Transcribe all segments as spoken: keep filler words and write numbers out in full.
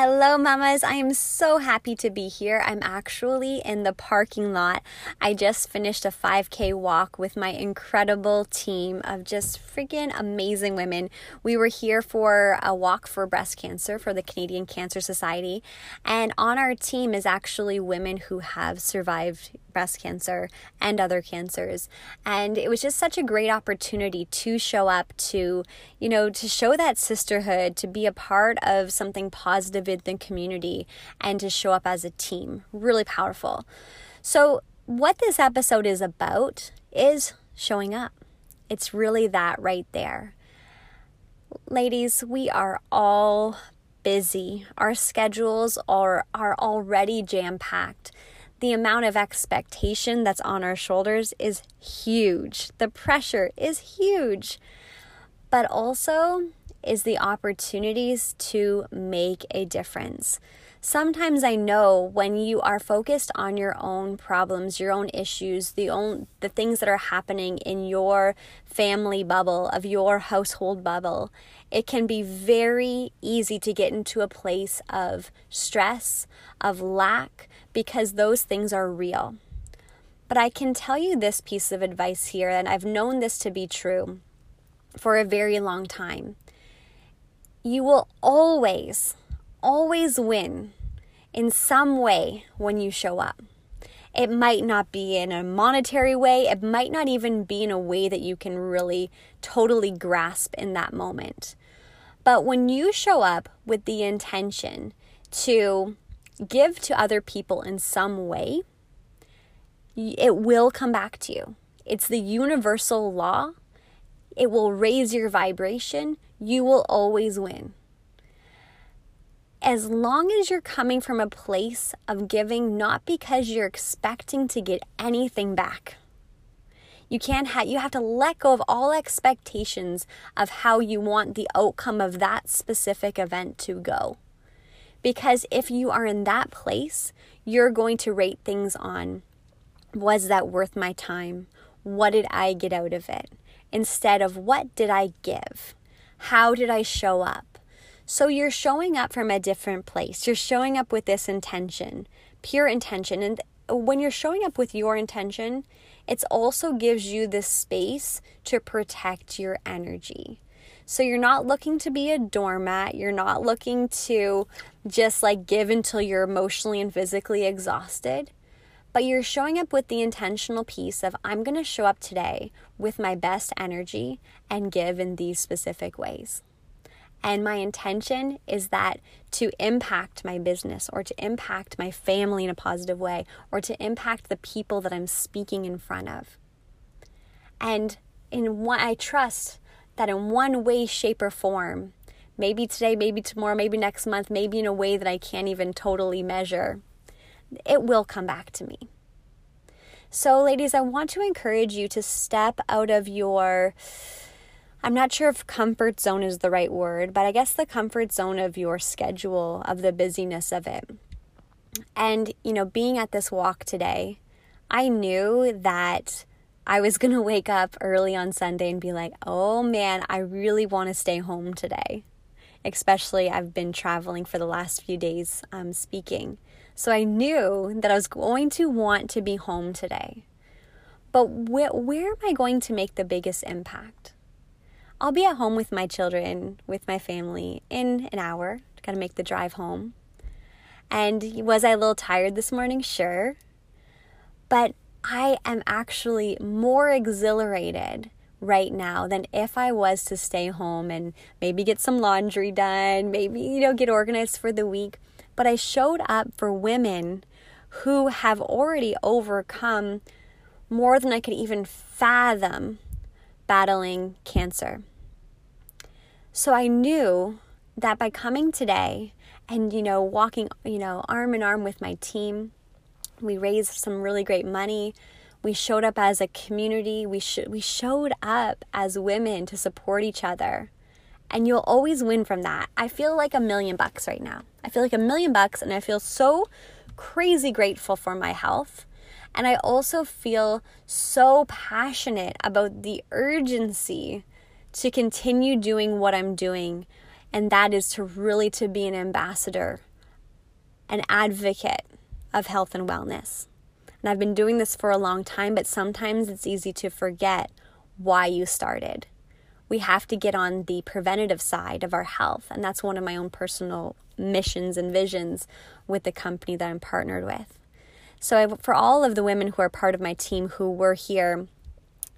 Hello mamas, I am so happy to be here. I'm actually in the parking lot. I just finished a five K walk with my incredible team of just freaking amazing women. We were here for a walk for breast cancer for the Canadian Cancer Society, and on our team is actually women who have survived breast cancer and other cancers. And it was just such a great opportunity to show up, to, you know, to show that sisterhood, to be a part of something positive the community, and to show up as a team. Really powerful. So what this episode is about is showing up. It's really that right there. Ladies, we are all busy. Our schedules are, are already jam-packed. The amount of expectation that's on our shoulders is huge. The pressure is huge. But also is the opportunities to make a difference. Sometimes I know when you are focused on your own problems, your own issues, the own, the things that are happening in your family bubble, of your household bubble, it can be very easy to get into a place of stress, of lack, because those things are real. But I can tell you this piece of advice here, and I've known this to be true for a very long time. You will always, always win in some way when you show up. It might not be in a monetary way. It might not even be in a way that you can really totally grasp in that moment. But when you show up with the intention to give to other people in some way, it will come back to you. It's the universal law. It will raise your vibration. You will always win. As long as you're coming from a place of giving, not because you're expecting to get anything back. You can't have, you have to let go of all expectations of how you want the outcome of that specific event to go. Because if you are in that place, you're going to rate things on, was that worth my time? What did I get out of it? Instead of, what did I give? How did I show up? So you're showing up from a different place. You're showing up with this intention, pure intention. And when you're showing up with your intention, it also gives you this space to protect your energy. So you're not looking to be a doormat. You're not looking to just like give until you're emotionally and physically exhausted. But you're showing up with the intentional piece of, I'm going to show up today with my best energy and give in these specific ways. And my intention is that to impact my business, or to impact my family in a positive way, or to impact the people that I'm speaking in front of. And in one, I trust that in one way, shape, or form, maybe today, maybe tomorrow, maybe next month, maybe in a way that I can't even totally measure, it will come back to me. So ladies, I want to encourage you to step out of your, I'm not sure if comfort zone is the right word, but I guess the comfort zone of your schedule, of the busyness of it. And, you know, being at this walk today, I knew that I was going to wake up early on Sunday and be like, oh man, I really want to stay home today. Especially I've been traveling for the last few days um, speaking. So I knew that I was going to want to be home today. But wh- where am I going to make the biggest impact? I'll be at home with my children, with my family in an hour. Got to make the drive home. And was I a little tired this morning? Sure. But I am actually more exhilarated right now than if I was to stay home and maybe get some laundry done, maybe, you know, get organized for the week. But I showed up for women who have already overcome more than I could even fathom battling cancer. So I knew that by coming today and, you know, walking, you know, arm in arm with my team, we raised some really great money. We showed up as a community. We sh- we showed up as women to support each other. And you'll always win from that. I feel like a million bucks right now. I feel like a million bucks, and I feel so crazy grateful for my health. And I also feel so passionate about the urgency to continue doing what I'm doing. And that is to really to be an ambassador an advocate of health and wellness. And I've been doing this for a long time, but sometimes it's easy to forget why you started. We have to get on the preventative side of our health, and that's one of my own personal missions and visions with the company that I'm partnered with. So I, for all of the women who are part of my team who were here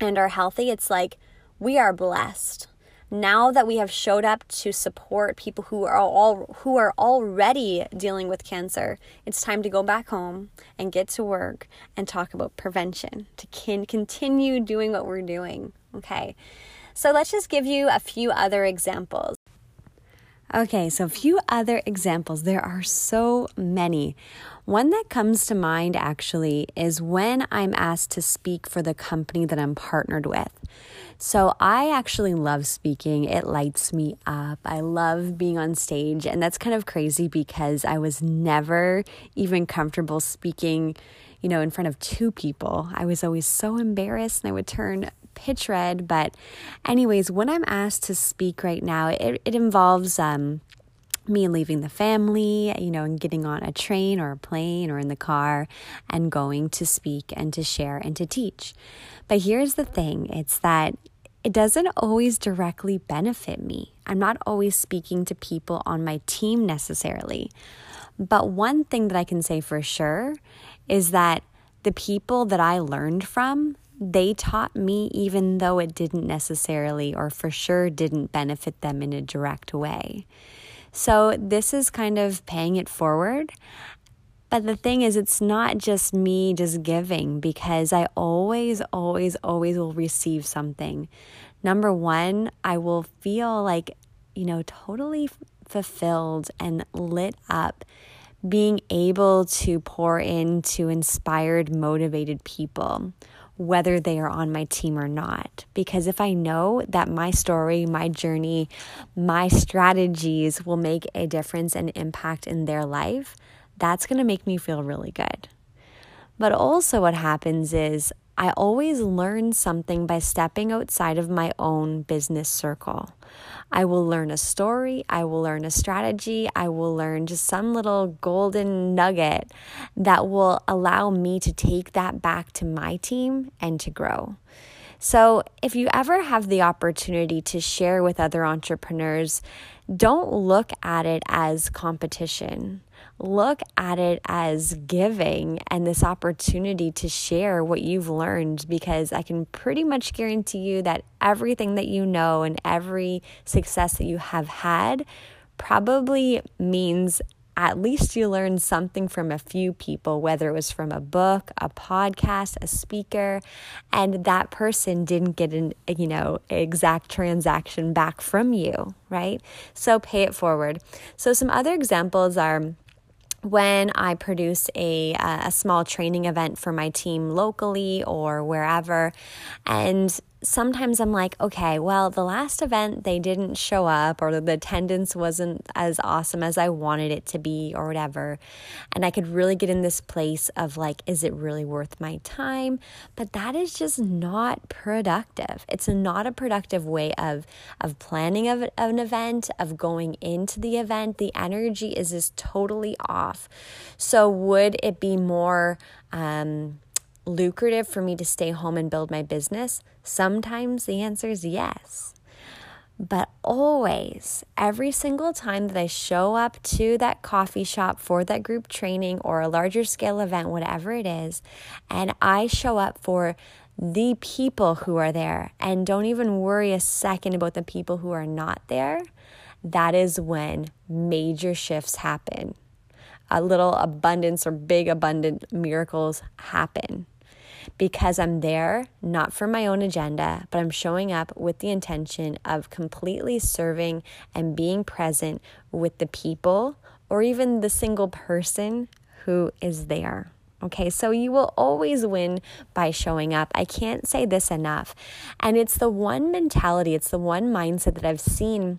and are healthy, it's like we are blessed. Now that we have showed up to support people who are all who are already dealing with cancer, it's time to go back home and get to work and talk about prevention, to can continue doing what we're doing, okay? So let's just give you a few other examples. Okay, so a few other examples. There are so many. One that comes to mind actually is when I'm asked to speak for the company that I'm partnered with. So I actually love speaking. It lights me up. I love being on stage. And that's kind of crazy because I was never even comfortable speaking, you know, in front of two people. I was always so embarrassed and I would turn pitch red. But anyways, when I'm asked to speak right now, it, it involves um, me leaving the family, you know, and getting on a train or a plane or in the car and going to speak and to share and to teach. But here's the thing, it's that it doesn't always directly benefit me. I'm not always speaking to people on my team necessarily. But one thing that I can say for sure is that the people that I learned from, they taught me even though it didn't necessarily or for sure didn't benefit them in a direct way. So this is kind of paying it forward. But the thing is, it's not just me just giving because I always, always, always will receive something. Number one, I will feel like, you know, totally fulfilled and lit up being able to pour into inspired, motivated people, whether they are on my team or not. Because if I know that my story, my journey, my strategies will make a difference and impact in their life, that's going to make me feel really good. But also what happens is I always learn something by stepping outside of my own business circle. I will learn a story, I will learn a strategy, I will learn just some little golden nugget that will allow me to take that back to my team and to grow. So if you ever have the opportunity to share with other entrepreneurs, don't look at it as competition. Look at it as giving and this opportunity to share what you've learned, because I can pretty much guarantee you that everything that you know and every success that you have had probably means at least you learned something from a few people, whether it was from a book, a podcast, a speaker, and that person didn't get an, you know, exact transaction back from you, right? So pay it forward. So some other examples are when I produce a a small training event for my team locally or wherever, and sometimes I'm like, okay, well, the last event they didn't show up or the attendance wasn't as awesome as I wanted it to be or whatever. And I could really get in this place of like, is it really worth my time? But that is just not productive. It's not a productive way of of planning of an event, of going into the event. The energy is just totally off. So would it be more um lucrative for me to stay home and build my business? Sometimes the answer is yes. But always, every single time that I show up to that coffee shop for that group training or a larger scale event, whatever it is, and I show up for the people who are there and don't even worry a second about the people who are not there, that is when major shifts happen. A little abundance or big abundant miracles happen. Because I'm there, not for my own agenda, but I'm showing up with the intention of completely serving and being present with the people or even the single person who is there. Okay, so you will always win by showing up. I can't say this enough. And it's the one mentality, it's the one mindset that I've seen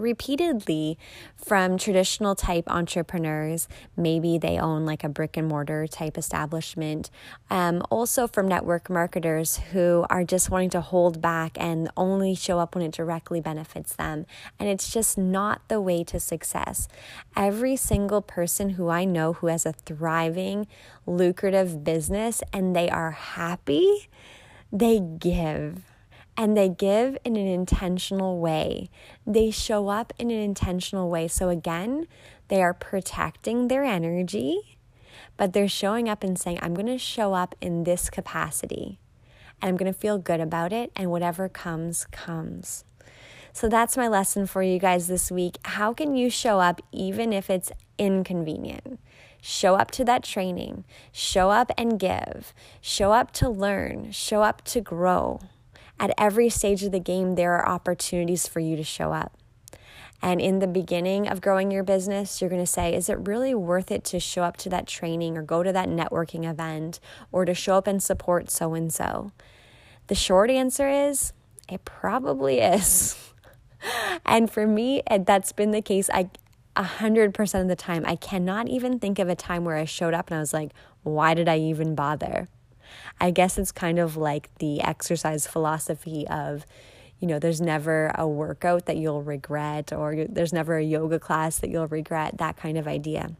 repeatedly from traditional type entrepreneurs. Maybe they own like a brick and mortar type establishment. Um, also from network marketers who are just wanting to hold back and only show up when it directly benefits them. And it's just not the way to success. Every single person who I know who has a thriving, lucrative business and they are happy, they give. And they give in an intentional way. They show up in an intentional way. So again, they are protecting their energy, but they're showing up and saying, I'm going to show up in this capacity. And I'm going to feel good about it. And whatever comes, comes. So that's my lesson for you guys this week. How can you show up even if it's inconvenient? Show up to that training. Show up and give. Show up to learn. Show up to grow. At every stage of the game, there are opportunities for you to show up. And in the beginning of growing your business, you're going to say, is it really worth it to show up to that training or go to that networking event or to show up and support so-and-so? The short answer is, it probably is. And for me, that's been the case I one hundred percent of the time. I cannot even think of a time where I showed up and I was like, why did I even bother? I guess it's kind of like the exercise philosophy of, you know, there's never a workout that you'll regret or there's never a yoga class that you'll regret, that kind of idea.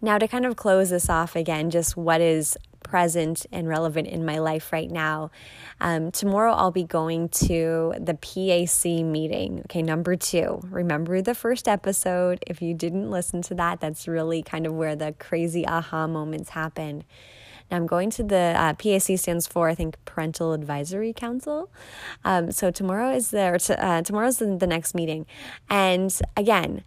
Now to kind of close this off again, just what is present and relevant in my life right now. Um, tomorrow I'll be going to the P A C meeting. Okay, number two. Remember the first episode. If you didn't listen to that, that's really kind of where the crazy aha moments happened. Now I'm going to the uh, P A C stands for, I think, Parental Advisory Council. Um, so tomorrow is the, t- uh, tomorrow's the, the next meeting. And again,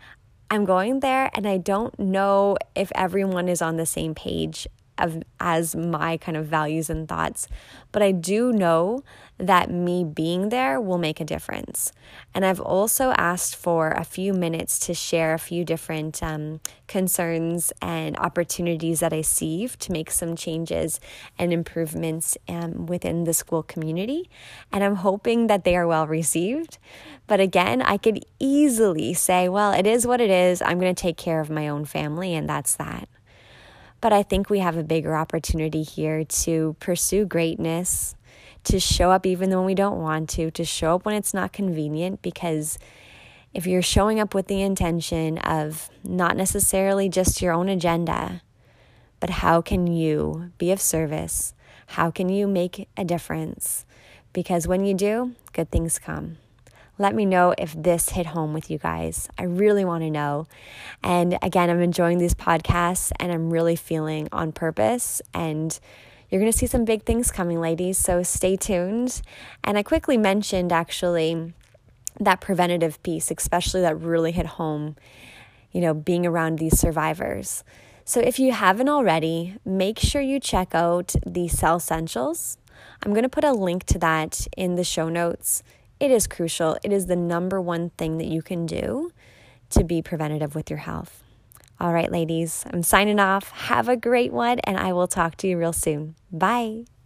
I'm going there and I don't know if everyone is on the same page of as my kind of values and thoughts. But I do know that me being there will make a difference. And I've also asked for a few minutes to share a few different um, concerns and opportunities that I see to make some changes and improvements um, within the school community. And I'm hoping that they are well received. But again, I could easily say, well, it is what it is. I'm going to take care of my own family, and that's that. But I think we have a bigger opportunity here to pursue greatness, to show up even when we don't want to, to show up when it's not convenient, because if you're showing up with the intention of not necessarily just your own agenda, but how can you be of service? How can you make a difference? Because when you do, good things come. Let me know if this hit home with you guys. I really want to know. And again, I'm enjoying these podcasts and I'm really feeling on purpose. And you're going to see some big things coming, ladies. So stay tuned. And I quickly mentioned actually that preventative piece, especially that really hit home, you know, being around these survivors. So if you haven't already, make sure you check out the Cell Essentials. I'm going to put a link to that in the show notes. It is crucial. It is the number one thing that you can do to be preventative with your health. All right, ladies, I'm signing off. Have a great one, and I will talk to you real soon. Bye.